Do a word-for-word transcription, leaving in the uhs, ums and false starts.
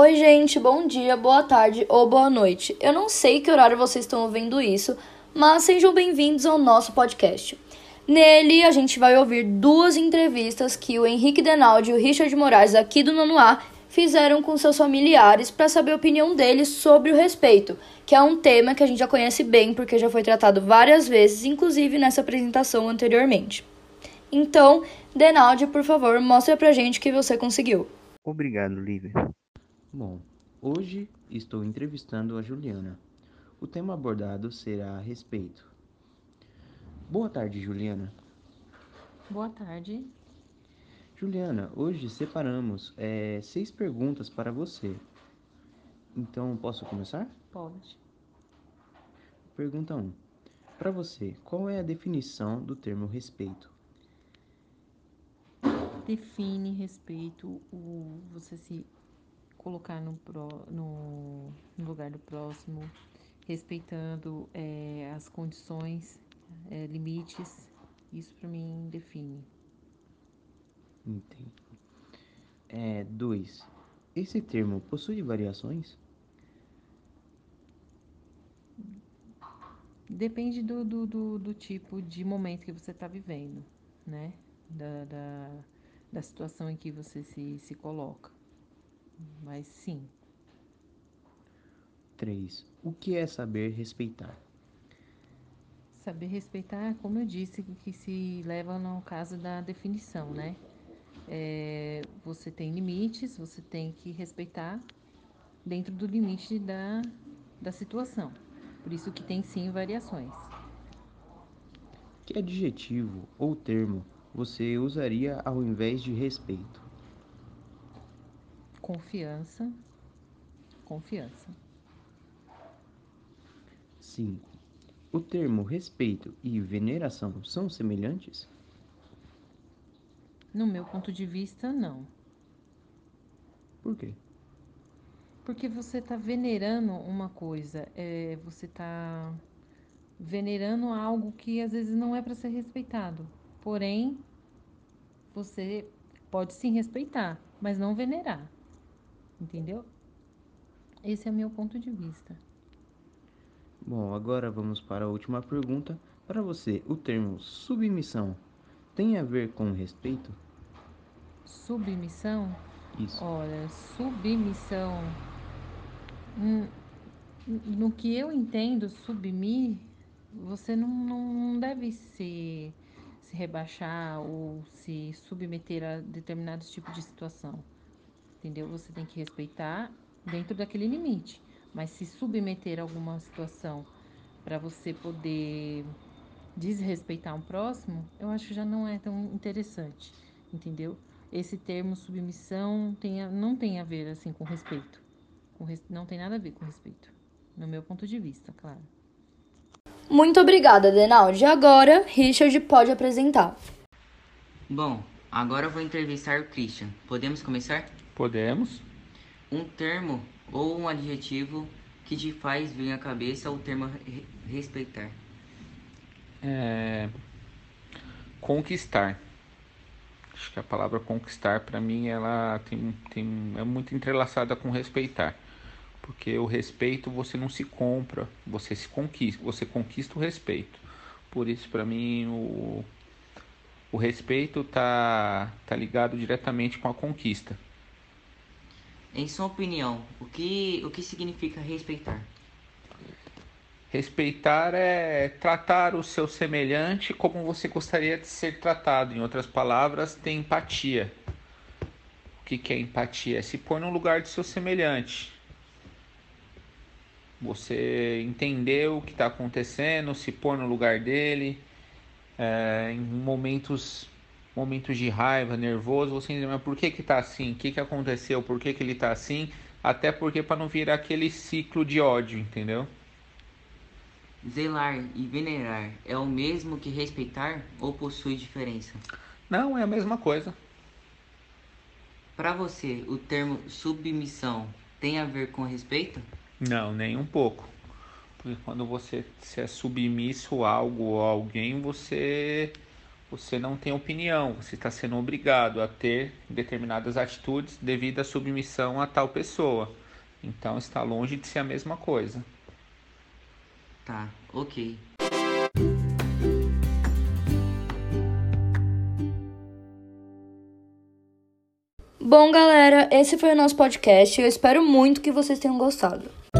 Oi, gente, bom dia, boa tarde ou boa noite. Eu não sei que horário vocês estão ouvindo isso, mas sejam bem-vindos ao nosso podcast. Nele, a gente vai ouvir duas entrevistas que o Henrique Denaldi e o Richard Moraes, aqui do Nono A, fizeram com seus familiares para saber a opinião deles sobre o respeito, que é um tema que a gente já conhece bem porque já foi tratado várias vezes, inclusive nessa apresentação anteriormente. Então, Denaldi, por favor, mostra pra gente o que você conseguiu. Obrigado, Lívia. Bom, hoje estou entrevistando a Juliana. O tema abordado será a respeito. Boa tarde, Juliana. Boa tarde. Juliana, hoje separamos é, seis perguntas para você. Então, posso começar? Pode. Pergunta um. Para você, qual é a definição do termo respeito? Define respeito o você se colocar no, pro, no, no lugar do próximo, respeitando é, as condições, é, limites. Isso para mim define. Entendi. É, dois. Esse termo possui variações? Depende do, do, do, do tipo de momento que você está vivendo, né? Da, da, da situação em que você se, se coloca. Mas sim. três. O que é saber respeitar? Saber respeitar, como eu disse, que se leva no caso da definição, né? É, você tem limites, você tem que respeitar dentro do limite da, da situação. Por isso que tem sim variações. Que adjetivo ou termo você usaria ao invés de respeito? Confiança. Confiança. cinco. O termo respeito e veneração são semelhantes? No meu ponto de vista, não. Por quê? Porque você está venerando uma coisa, é, você está venerando algo que às vezes não é para ser respeitado. Porém, você pode sim respeitar, mas não venerar. Entendeu? Esse é o meu ponto de vista. Bom, agora vamos para a última pergunta. Para você, o termo submissão tem a ver com respeito? Submissão? Isso. Olha, submissão... Hum, no que eu entendo, submir, você não, não deve se, se rebaixar ou se submeter a determinados tipos de situação. Entendeu? Você tem que respeitar dentro daquele limite. Mas se submeter a alguma situação para você poder desrespeitar um próximo, eu acho que já não é tão interessante, entendeu? Esse termo submissão tem a, não tem a ver assim com respeito, com res, não tem nada a ver com respeito, no meu ponto de vista, claro. Muito obrigada, Denaldi. Agora, Richard pode apresentar. Bom, agora eu vou entrevistar o Christian. Podemos começar? Podemos. Um termo ou um adjetivo que te faz vir à cabeça o termo re- respeitar. É... Conquistar. Acho que a palavra conquistar, para mim, ela tem, tem, é muito entrelaçada com respeitar. Porque o respeito você não se compra, você se conquista, você conquista o respeito. Por isso, para mim, o, o respeito tá, tá ligado diretamente com a conquista. Em sua opinião, o que, o que significa respeitar? Respeitar é tratar o seu semelhante como você gostaria de ser tratado. Em outras palavras, ter empatia. O que, que é empatia? É se pôr no lugar do seu semelhante. Você entender o que está acontecendo, se pôr no lugar dele. É, em momentos... momentos de raiva, nervoso, você entende, mas por que que tá assim? O que que aconteceu? Por que que ele tá assim? Até porque para não virar aquele ciclo de ódio, entendeu? Zelar e venerar é o mesmo que respeitar ou possui diferença? Não, é a mesma coisa. Para você, o termo submissão tem a ver com respeito? Não, nem um pouco. Porque quando você se é submisso a algo ou a alguém, você... você não tem opinião, você está sendo obrigado a ter determinadas atitudes devido à submissão a tal pessoa. Então está longe de ser a mesma coisa. Tá, ok. Bom, galera, esse foi o nosso podcast. Eu espero muito que vocês tenham gostado.